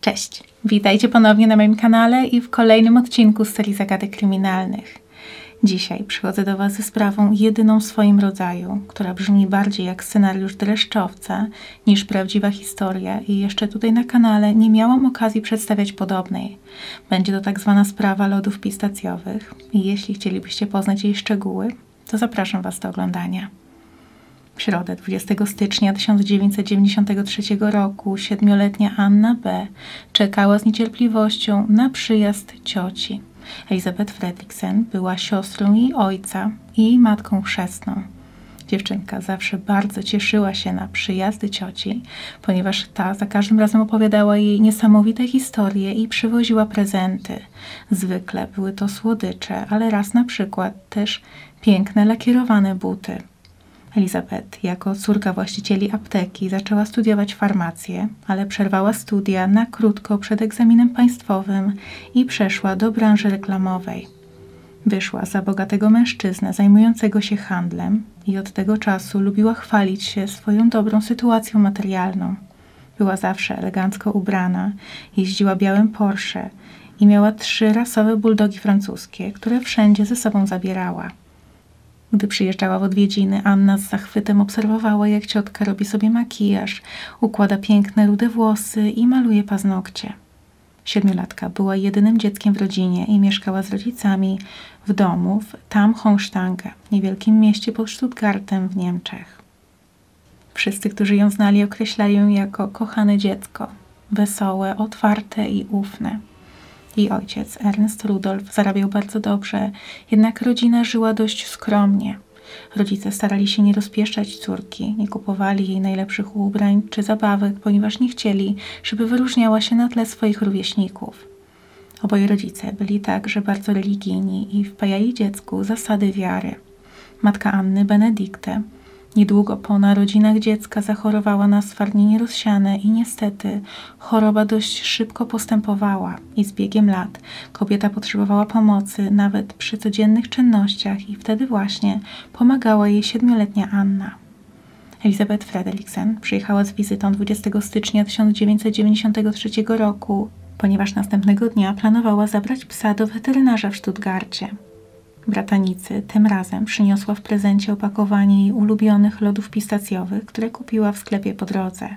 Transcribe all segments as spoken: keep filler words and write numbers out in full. Cześć, witajcie ponownie na moim kanale i w kolejnym odcinku z serii zagadek kryminalnych. Dzisiaj przychodzę do Was ze sprawą jedyną w swoim rodzaju, która brzmi bardziej jak scenariusz dreszczowca niż prawdziwa historia i jeszcze tutaj na kanale nie miałam okazji przedstawiać podobnej. Będzie to tak zwana sprawa lodów pistacjowych i jeśli chcielibyście poznać jej szczegóły, to zapraszam Was do oglądania. W środę dwudziestego stycznia tysiąc dziewięćset dziewięćdziesiątego trzeciego roku siedmioletnia Anna B. czekała z niecierpliwością na przyjazd cioci. Elisabeth Fredriksen była siostrą jej ojca i jej matką chrzestną. Dziewczynka zawsze bardzo cieszyła się na przyjazdy cioci, ponieważ ta za każdym razem opowiadała jej niesamowite historie i przywoziła prezenty. Zwykle były to słodycze, ale raz na przykład też piękne lakierowane buty. Elisabeth jako córka właścicieli apteki zaczęła studiować farmację, ale przerwała studia na krótko przed egzaminem państwowym i przeszła do branży reklamowej. Wyszła za bogatego mężczyznę zajmującego się handlem i od tego czasu lubiła chwalić się swoją dobrą sytuacją materialną. Była zawsze elegancko ubrana, jeździła białym Porsche i miała trzy rasowe buldogi francuskie, które wszędzie ze sobą zabierała. Gdy przyjeżdżała w odwiedziny, Anna z zachwytem obserwowała, jak ciotka robi sobie makijaż, układa piękne rude włosy i maluje paznokcie. Siedmiolatka była jedynym dzieckiem w rodzinie i mieszkała z rodzicami w domu w Tamm, niewielkim mieście pod Stuttgartem w Niemczech. Wszyscy, którzy ją znali, określali ją jako kochane dziecko, wesołe, otwarte i ufne. Jej ojciec, Ernst Rudolf, zarabiał bardzo dobrze, jednak rodzina żyła dość skromnie. Rodzice starali się nie rozpieszczać córki, nie kupowali jej najlepszych ubrań czy zabawek, ponieważ nie chcieli, żeby wyróżniała się na tle swoich rówieśników. Oboje rodzice byli także bardzo religijni i wpajali dziecku zasady wiary. Matka Anny, Benedikte, niedługo po narodzinach dziecka zachorowała na stwardnienie rozsiane i niestety choroba dość szybko postępowała i z biegiem lat kobieta potrzebowała pomocy nawet przy codziennych czynnościach i wtedy właśnie pomagała jej siedmioletnia Anna. Elisabeth Fredriksen przyjechała z wizytą dwudziestego stycznia tysiąc dziewięćset dziewięćdziesiątego trzeciego roku, ponieważ następnego dnia planowała zabrać psa do weterynarza w Stuttgarcie. Bratanicy tym razem przyniosła w prezencie opakowanie jej ulubionych lodów pistacjowych, które kupiła w sklepie po drodze.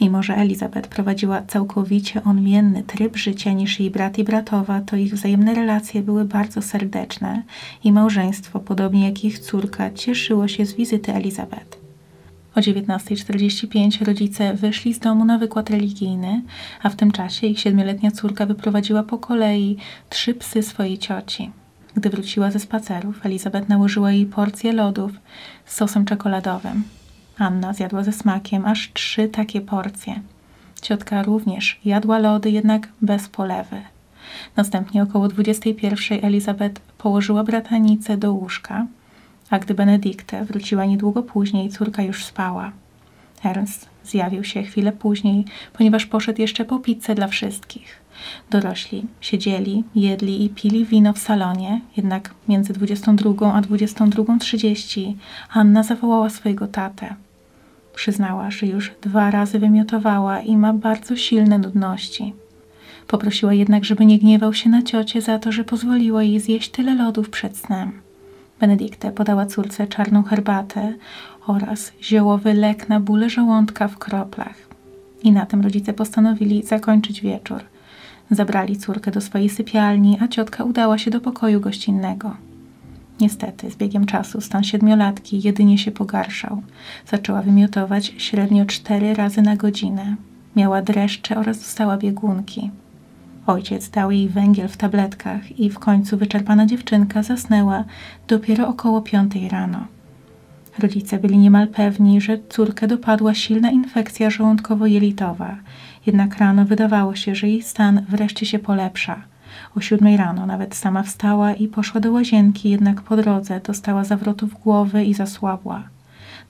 Mimo że Elisabeth prowadziła całkowicie odmienny tryb życia niż jej brat i bratowa, to ich wzajemne relacje były bardzo serdeczne i małżeństwo, podobnie jak ich córka, cieszyło się z wizyty Elisabeth. O dziewiętnasta czterdzieści pięć rodzice wyszli z domu na wykład religijny, a w tym czasie ich siedmioletnia córka wyprowadziła po kolei trzy psy swojej cioci. Gdy wróciła ze spacerów, Elisabeth nałożyła jej porcję lodów z sosem czekoladowym. Anna zjadła ze smakiem aż trzy takie porcje. Ciotka również jadła lody, jednak bez polewy. Następnie około dwudziestej pierwszej Elisabeth położyła bratanicę do łóżka, a gdy Benedikte wróciła niedługo później, córka już spała. Ernst zjawił się chwilę później, ponieważ poszedł jeszcze po pizzę dla wszystkich. Dorośli siedzieli, jedli i pili wino w salonie, jednak między dwudziestą drugą a dwudziestą drugą trzydzieści Anna zawołała swojego tatę. Przyznała, że już dwa razy wymiotowała i ma bardzo silne nudności. Poprosiła jednak, żeby nie gniewał się na ciocię za to, że pozwoliła jej zjeść tyle lodów przed snem. Benedikte podała córce czarną herbatę oraz ziołowy lek na bóle żołądka w kroplach. I na tym rodzice postanowili zakończyć wieczór. Zabrali córkę do swojej sypialni, a ciotka udała się do pokoju gościnnego. Niestety, z biegiem czasu stan siedmiolatki jedynie się pogarszał. Zaczęła wymiotować średnio cztery razy na godzinę. Miała dreszcze oraz dostała biegunki. Ojciec dał jej węgiel w tabletkach i w końcu wyczerpana dziewczynka zasnęła dopiero około piątej rano. Rodzice byli niemal pewni, że córkę dopadła silna infekcja żołądkowo-jelitowa, jednak rano wydawało się, że jej stan wreszcie się polepsza. O siódmej rano nawet sama wstała i poszła do łazienki, jednak po drodze dostała zawrotów głowy i zasłabła.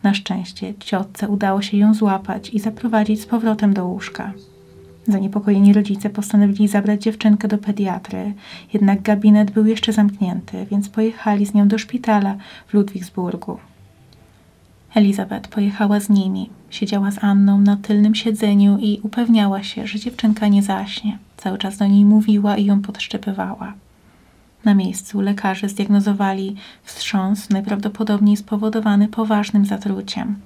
Na szczęście ciotce udało się ją złapać i zaprowadzić z powrotem do łóżka. Zaniepokojeni rodzice postanowili zabrać dziewczynkę do pediatry, jednak gabinet był jeszcze zamknięty, więc pojechali z nią do szpitala w Ludwigsburgu. Elisabeth pojechała z nimi. Siedziała z Anną na tylnym siedzeniu i upewniała się, że dziewczynka nie zaśnie. Cały czas do niej mówiła i ją podszczypywała. Na miejscu lekarze zdiagnozowali wstrząs, najprawdopodobniej spowodowany poważnym zatruciem.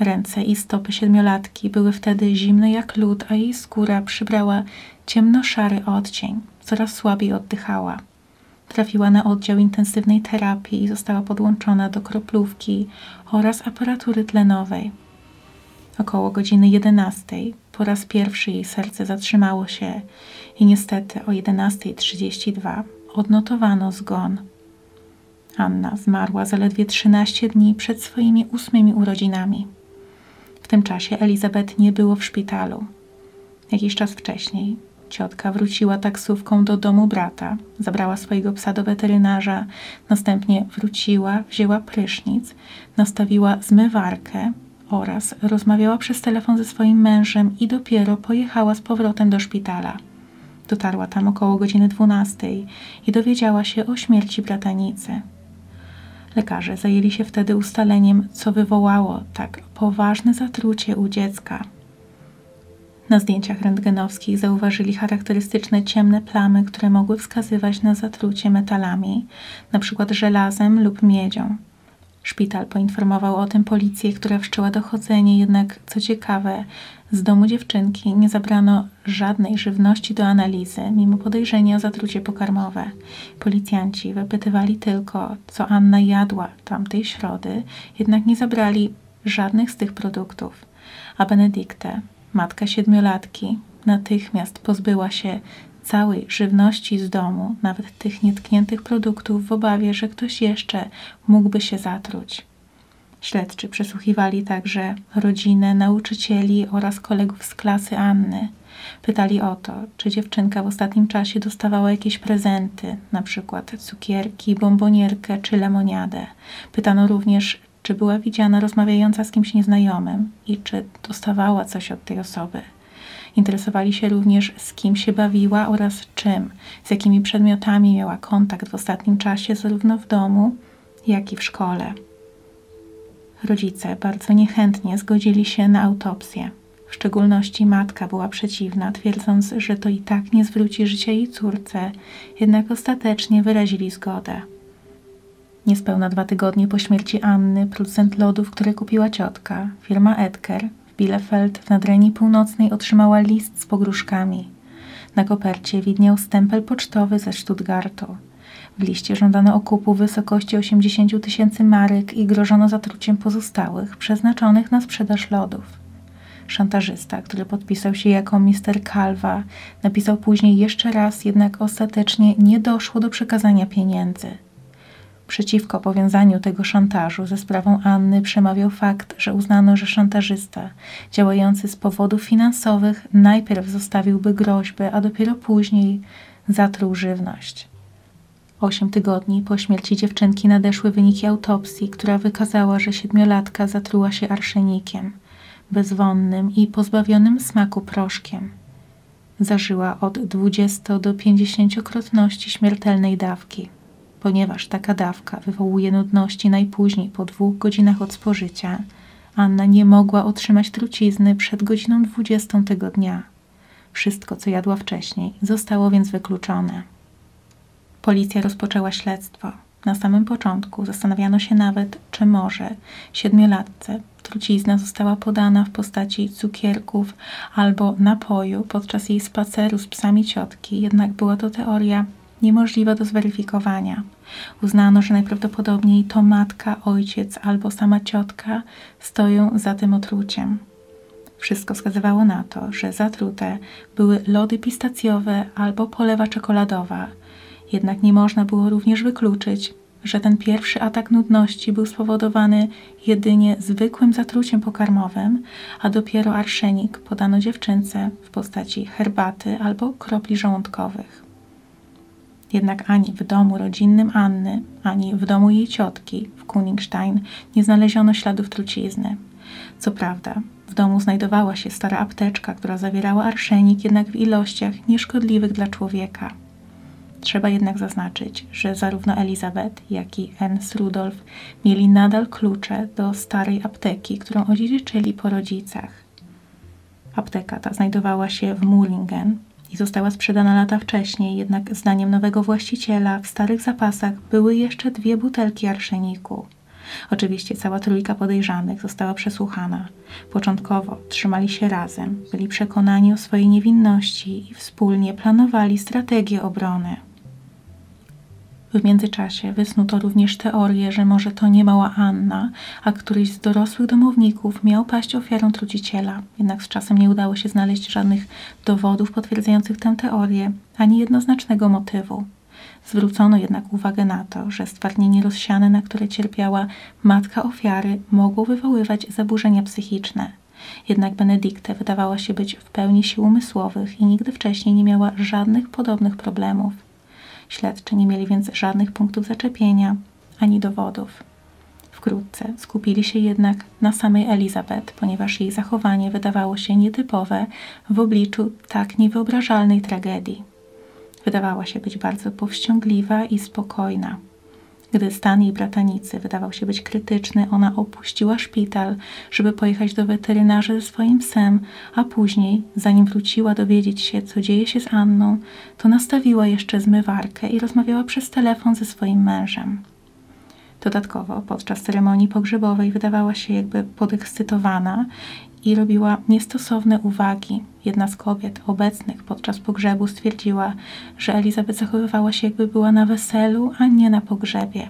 Ręce i stopy siedmiolatki były wtedy zimne jak lód, a jej skóra przybrała ciemnoszary odcień. Coraz słabiej oddychała. Trafiła na oddział intensywnej terapii i została podłączona do kroplówki oraz aparatury tlenowej. Około godziny jedenastej po raz pierwszy jej serce zatrzymało się i niestety o jedenasta trzydzieści dwa odnotowano zgon. Anna zmarła zaledwie trzynaście dni przed swoimi ósmymi urodzinami. W tym czasie Elisabeth nie było w szpitalu. Jakiś czas wcześniej ciotka wróciła taksówką do domu brata, zabrała swojego psa do weterynarza, następnie wróciła, wzięła prysznic, nastawiła zmywarkę oraz rozmawiała przez telefon ze swoim mężem i dopiero pojechała z powrotem do szpitala. Dotarła tam około godziny dwunastej i dowiedziała się o śmierci bratanicy. Lekarze zajęli się wtedy ustaleniem, co wywołało tak poważne zatrucie u dziecka. Na zdjęciach rentgenowskich zauważyli charakterystyczne ciemne plamy, które mogły wskazywać na zatrucie metalami, np. żelazem lub miedzią. Szpital poinformował o tym policję, która wszczęła dochodzenie, jednak co ciekawe, z domu dziewczynki nie zabrano żadnej żywności do analizy, mimo podejrzenia o zatrucie pokarmowe. Policjanci wypytywali tylko, co Anna jadła tamtej środy, jednak nie zabrali żadnych z tych produktów, a Benedikte, matka siedmiolatki, natychmiast pozbyła się całej żywności z domu, nawet tych nietkniętych produktów, w obawie, że ktoś jeszcze mógłby się zatruć. Śledczy przesłuchiwali także rodzinę, nauczycieli oraz kolegów z klasy Anny. Pytali o to, czy dziewczynka w ostatnim czasie dostawała jakieś prezenty, np. cukierki, bombonierkę czy lemoniadę. Pytano również, czy była widziana rozmawiająca z kimś nieznajomym i czy dostawała coś od tej osoby. Interesowali się również, z kim się bawiła oraz czym, z jakimi przedmiotami miała kontakt w ostatnim czasie zarówno w domu, jak i w szkole. Rodzice bardzo niechętnie zgodzili się na autopsję. W szczególności matka była przeciwna, twierdząc, że to i tak nie zwróci życia jej córce, jednak ostatecznie wyrazili zgodę. Niespełna dwa tygodnie po śmierci Anny producent lodów, które kupiła ciotka, firma Edgar w Bielefeld w Nadrenii Północnej otrzymała list z pogróżkami. Na kopercie widniał stempel pocztowy ze Stuttgartu. W liście żądano okupu w wysokości osiemdziesiąt tysięcy marek i grożono zatruciem pozostałych przeznaczonych na sprzedaż lodów. Szantażysta, który podpisał się jako mister Calva, napisał później jeszcze raz, jednak ostatecznie nie doszło do przekazania pieniędzy. Przeciwko powiązaniu tego szantażu ze sprawą Anny przemawiał fakt, że uznano, że szantażysta działający z powodów finansowych najpierw zostawiłby groźbę, a dopiero później zatruł żywność. Osiem tygodni po śmierci dziewczynki nadeszły wyniki autopsji, która wykazała, że siedmiolatka zatruła się arszenikiem, bezwonnym i pozbawionym smaku proszkiem. Zażyła od dwudziestu do pięćdziesięciokrotności śmiertelnej dawki. Ponieważ taka dawka wywołuje nudności najpóźniej po dwóch godzinach od spożycia, Anna nie mogła otrzymać trucizny przed godziną dwudziestą tego dnia. Wszystko, co jadła wcześniej, zostało więc wykluczone. Policja rozpoczęła śledztwo. Na samym początku zastanawiano się nawet, czy może siedmiolatce trucizna została podana w postaci cukierków albo napoju podczas jej spaceru z psami ciotki, jednak była to teoria niemożliwa do zweryfikowania. Uznano, że najprawdopodobniej to matka, ojciec albo sama ciotka stoją za tym otruciem. Wszystko wskazywało na to, że zatrute były lody pistacjowe albo polewa czekoladowa. Jednak nie można było również wykluczyć, że ten pierwszy atak nudności był spowodowany jedynie zwykłym zatruciem pokarmowym, a dopiero arszenik podano dziewczynce w postaci herbaty albo kropli żołądkowych. Jednak ani w domu rodzinnym Anny, ani w domu jej ciotki w Kuningstein nie znaleziono śladów trucizny. Co prawda, w domu znajdowała się stara apteczka, która zawierała arszenik, jednak w ilościach nieszkodliwych dla człowieka. Trzeba jednak zaznaczyć, że zarówno Elisabeth, jak i Ernst Rudolf mieli nadal klucze do starej apteki, którą odziedziczyli po rodzicach. Apteka ta znajdowała się w Mullingen i została sprzedana lata wcześniej, jednak zdaniem nowego właściciela w starych zapasach były jeszcze dwie butelki arszeniku. Oczywiście cała trójka podejrzanych została przesłuchana. Początkowo trzymali się razem, byli przekonani o swojej niewinności i wspólnie planowali strategię obrony. W międzyczasie wysnuto również teorię, że może to nie mała Anna, a któryś z dorosłych domowników miał paść ofiarą truciciela. Jednak z czasem nie udało się znaleźć żadnych dowodów potwierdzających tę teorię, ani jednoznacznego motywu. Zwrócono jednak uwagę na to, że stwardnienie rozsiane, na które cierpiała matka ofiary, mogło wywoływać zaburzenia psychiczne. Jednak Benedikte wydawała się być w pełni sił umysłowych i nigdy wcześniej nie miała żadnych podobnych problemów. Śledczy nie mieli więc żadnych punktów zaczepienia ani dowodów. Wkrótce skupili się jednak na samej Elisabeth, ponieważ jej zachowanie wydawało się nietypowe w obliczu tak niewyobrażalnej tragedii. Wydawała się być bardzo powściągliwa i spokojna. Gdy stan jej bratanicy wydawał się być krytyczny, ona opuściła szpital, żeby pojechać do weterynarza ze swoim psem, a później, zanim wróciła dowiedzieć się, co dzieje się z Anną, to nastawiła jeszcze zmywarkę i rozmawiała przez telefon ze swoim mężem. Dodatkowo, podczas ceremonii pogrzebowej wydawała się jakby podekscytowana i robiła niestosowne uwagi. Jedna z kobiet obecnych podczas pogrzebu stwierdziła, że Elisabeth zachowywała się, jakby była na weselu, a nie na pogrzebie.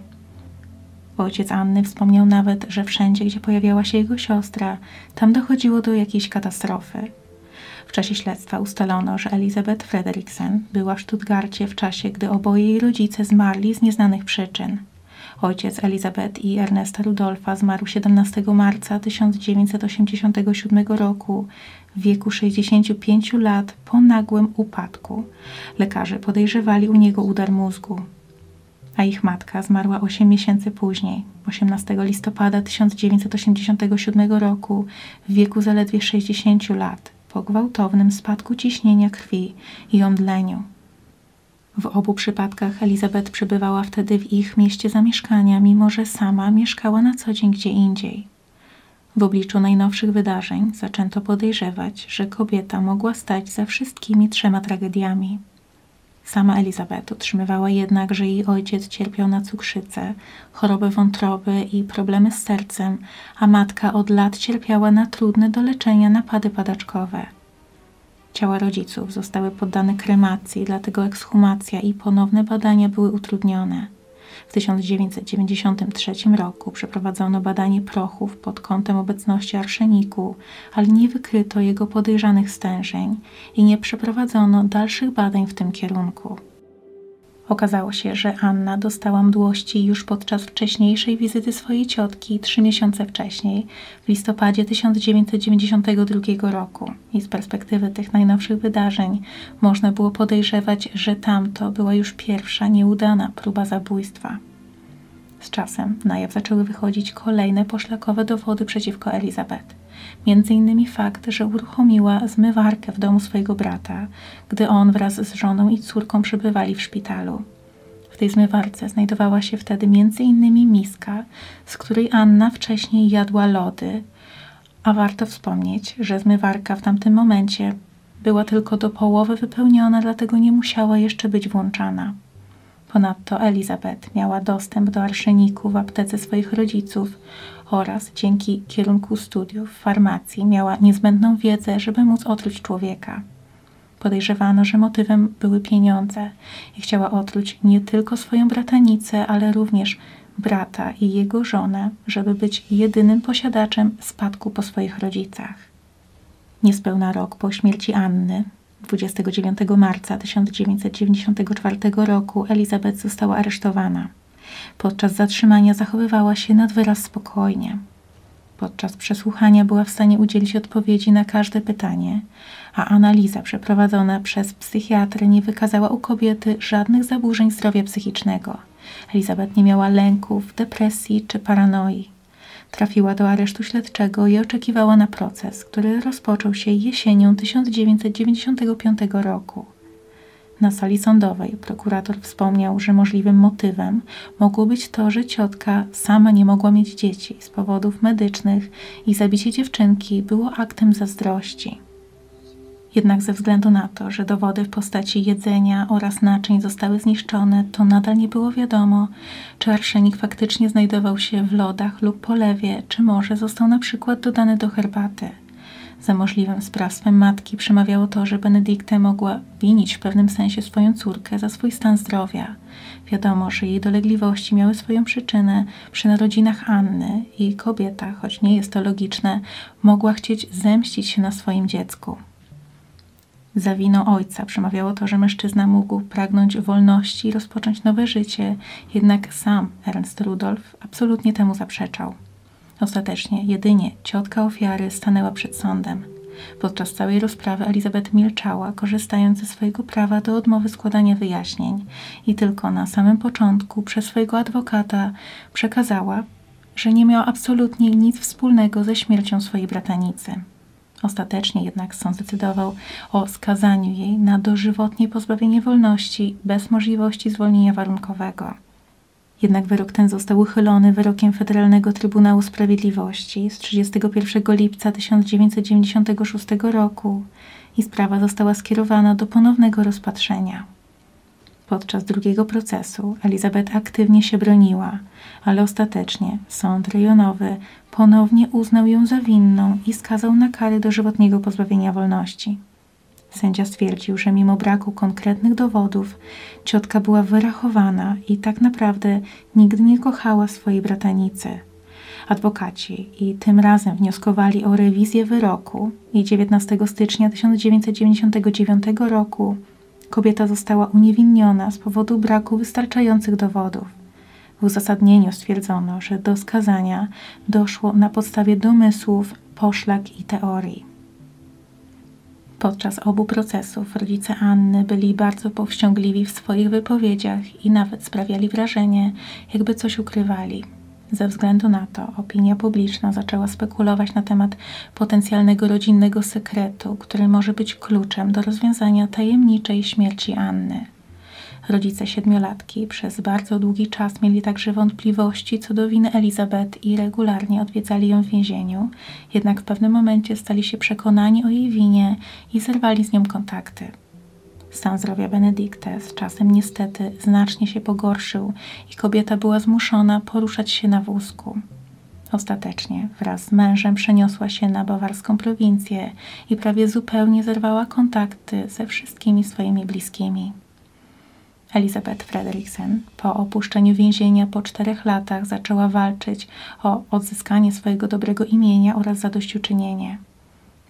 Ojciec Anny wspomniał nawet, że wszędzie, gdzie pojawiała się jego siostra, tam dochodziło do jakiejś katastrofy. W czasie śledztwa ustalono, że Elisabeth Fredriksen była w Stuttgarcie w czasie, gdy oboje jej rodzice zmarli z nieznanych przyczyn. Ojciec Elisabeth i Ernesta Rudolfa zmarł siedemnastego marca tysiąc dziewięćset osiemdziesiątego siódmego roku w wieku sześćdziesięciu pięciu lat po nagłym upadku. Lekarze podejrzewali u niego udar mózgu, a ich matka zmarła osiem miesięcy później, osiemnastego listopada tysiąc dziewięćset osiemdziesiątego siódmego roku w wieku zaledwie sześćdziesięciu lat po gwałtownym spadku ciśnienia krwi i omdleniu. W obu przypadkach Elisabeth przebywała wtedy w ich mieście zamieszkania, mimo że sama mieszkała na co dzień gdzie indziej. W obliczu najnowszych wydarzeń zaczęto podejrzewać, że kobieta mogła stać za wszystkimi trzema tragediami. Sama Elisabeth utrzymywała jednak, że jej ojciec cierpiał na cukrzycę, chorobę wątroby i problemy z sercem, a matka od lat cierpiała na trudne do leczenia napady padaczkowe. Ciała rodziców zostały poddane kremacji, dlatego ekshumacja i ponowne badania były utrudnione. W tysiąc dziewięćset dziewięćdziesiątym trzecim roku przeprowadzono badanie prochów pod kątem obecności arszeniku, ale nie wykryto jego podejrzanych stężeń i nie przeprowadzono dalszych badań w tym kierunku. Okazało się, że Anna dostała mdłości już podczas wcześniejszej wizyty swojej ciotki trzy miesiące wcześniej, w listopadzie tysiąc dziewięćset dziewięćdziesiątego drugiego roku. I z perspektywy tych najnowszych wydarzeń można było podejrzewać, że tamto była już pierwsza nieudana próba zabójstwa. Z czasem na jaw zaczęły wychodzić kolejne poszlakowe dowody przeciwko Elisabeth. Między innymi fakt, że uruchomiła zmywarkę w domu swojego brata, gdy on wraz z żoną i córką przebywali w szpitalu. W tej zmywarce znajdowała się wtedy między innymi miska, z której Anna wcześniej jadła lody, a warto wspomnieć, że zmywarka w tamtym momencie była tylko do połowy wypełniona, dlatego nie musiała jeszcze być włączana. Ponadto Elisabeth miała dostęp do arszeniku w aptece swoich rodziców oraz dzięki kierunku studiów farmacji miała niezbędną wiedzę, żeby móc otruć człowieka. Podejrzewano, że motywem były pieniądze i chciała otruć nie tylko swoją bratanicę, ale również brata i jego żonę, żeby być jedynym posiadaczem spadku po swoich rodzicach. Niespełna rok po śmierci Anny, dwudziestego dziewiątego marca tysiąc dziewięćset dziewięćdziesiątego czwartego roku, Elisabeth została aresztowana. Podczas zatrzymania zachowywała się nad wyraz spokojnie. Podczas przesłuchania była w stanie udzielić odpowiedzi na każde pytanie, a analiza przeprowadzona przez psychiatrę nie wykazała u kobiety żadnych zaburzeń zdrowia psychicznego. Elisabeth nie miała lęków, depresji czy paranoi. Trafiła do aresztu śledczego i oczekiwała na proces, który rozpoczął się jesienią tysiąc dziewięćset dziewięćdziesiątego piątego roku. Na sali sądowej prokurator wspomniał, że możliwym motywem mogło być to, że ciotka sama nie mogła mieć dzieci z powodów medycznych i zabicie dziewczynki było aktem zazdrości. Jednak ze względu na to, że dowody w postaci jedzenia oraz naczyń zostały zniszczone, to nadal nie było wiadomo, czy arszenik faktycznie znajdował się w lodach lub polewie, czy może został na przykład dodany do herbaty. Za możliwym sprawstwem matki przemawiało to, że Benedikte mogła winić w pewnym sensie swoją córkę za swój stan zdrowia. Wiadomo, że jej dolegliwości miały swoją przyczynę przy narodzinach Anny i kobieta, choć nie jest to logiczne, mogła chcieć zemścić się na swoim dziecku. Za winą ojca przemawiało to, że mężczyzna mógł pragnąć wolności i rozpocząć nowe życie, jednak sam Ernst Rudolf absolutnie temu zaprzeczał. Ostatecznie jedynie ciotka ofiary stanęła przed sądem. Podczas całej rozprawy Elisabeth milczała, korzystając ze swojego prawa do odmowy składania wyjaśnień i tylko na samym początku przez swojego adwokata przekazała, że nie miała absolutnie nic wspólnego ze śmiercią swojej bratanicy. Ostatecznie jednak sąd zdecydował o skazaniu jej na dożywotnie pozbawienie wolności bez możliwości zwolnienia warunkowego. Jednak wyrok ten został uchylony wyrokiem Federalnego Trybunału Sprawiedliwości z trzydziestego pierwszego lipca tysiąc dziewięćset dziewięćdziesiątego szóstego roku i sprawa została skierowana do ponownego rozpatrzenia. Podczas drugiego procesu Elisabeth aktywnie się broniła, ale ostatecznie sąd rejonowy ponownie uznał ją za winną i skazał na karę dożywotniego pozbawienia wolności. Sędzia stwierdził, że mimo braku konkretnych dowodów ciotka była wyrachowana i tak naprawdę nigdy nie kochała swojej bratanicy. Adwokaci i tym razem wnioskowali o rewizję wyroku i dziewiętnastego stycznia tysiąc dziewięćset dziewięćdziesiątego dziewiątego roku kobieta została uniewinniona z powodu braku wystarczających dowodów. W uzasadnieniu stwierdzono, że do skazania doszło na podstawie domysłów, poszlak i teorii. Podczas obu procesów rodzice Anny byli bardzo powściągliwi w swoich wypowiedziach i nawet sprawiali wrażenie, jakby coś ukrywali. Ze względu na to opinia publiczna zaczęła spekulować na temat potencjalnego rodzinnego sekretu, który może być kluczem do rozwiązania tajemniczej śmierci Anny. Rodzice siedmiolatki przez bardzo długi czas mieli także wątpliwości co do winy Elisabeth i regularnie odwiedzali ją w więzieniu, jednak w pewnym momencie stali się przekonani o jej winie i zerwali z nią kontakty. Stan zdrowia Benedikte z czasem niestety znacznie się pogorszył i kobieta była zmuszona poruszać się na wózku. Ostatecznie wraz z mężem przeniosła się na bawarską prowincję i prawie zupełnie zerwała kontakty ze wszystkimi swoimi bliskimi. Elisabeth Fredriksen po opuszczeniu więzienia po czterech latach zaczęła walczyć o odzyskanie swojego dobrego imienia oraz zadośćuczynienie.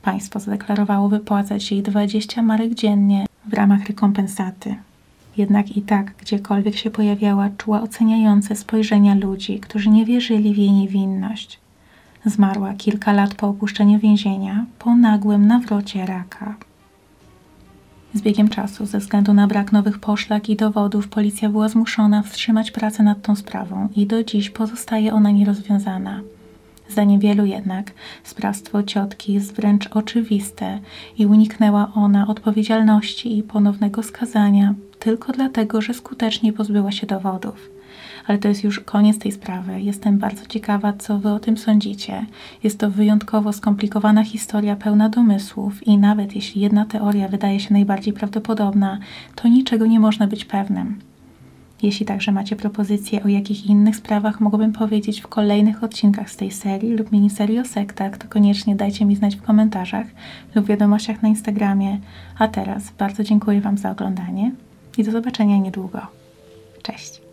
Państwo zadeklarowało wypłacać jej dwadzieścia marek dziennie w ramach rekompensaty. Jednak i tak, gdziekolwiek się pojawiała, czuła oceniające spojrzenia ludzi, którzy nie wierzyli w jej niewinność. Zmarła kilka lat po opuszczeniu więzienia po nagłym nawrocie raka. Z biegiem czasu, ze względu na brak nowych poszlak i dowodów, policja była zmuszona wstrzymać pracę nad tą sprawą i do dziś pozostaje ona nierozwiązana. Zdaniem wielu jednak, sprawstwo ciotki jest wręcz oczywiste i uniknęła ona odpowiedzialności i ponownego skazania tylko dlatego, że skutecznie pozbyła się dowodów. Ale to jest już koniec tej sprawy. Jestem bardzo ciekawa, co wy o tym sądzicie. Jest to wyjątkowo skomplikowana historia pełna domysłów i nawet jeśli jedna teoria wydaje się najbardziej prawdopodobna, to niczego nie można być pewnym. Jeśli także macie propozycje, o jakich innych sprawach mogłabym powiedzieć w kolejnych odcinkach z tej serii lub miniserii o sektach, to koniecznie dajcie mi znać w komentarzach lub wiadomościach na Instagramie. A teraz bardzo dziękuję Wam za oglądanie i do zobaczenia niedługo. Cześć!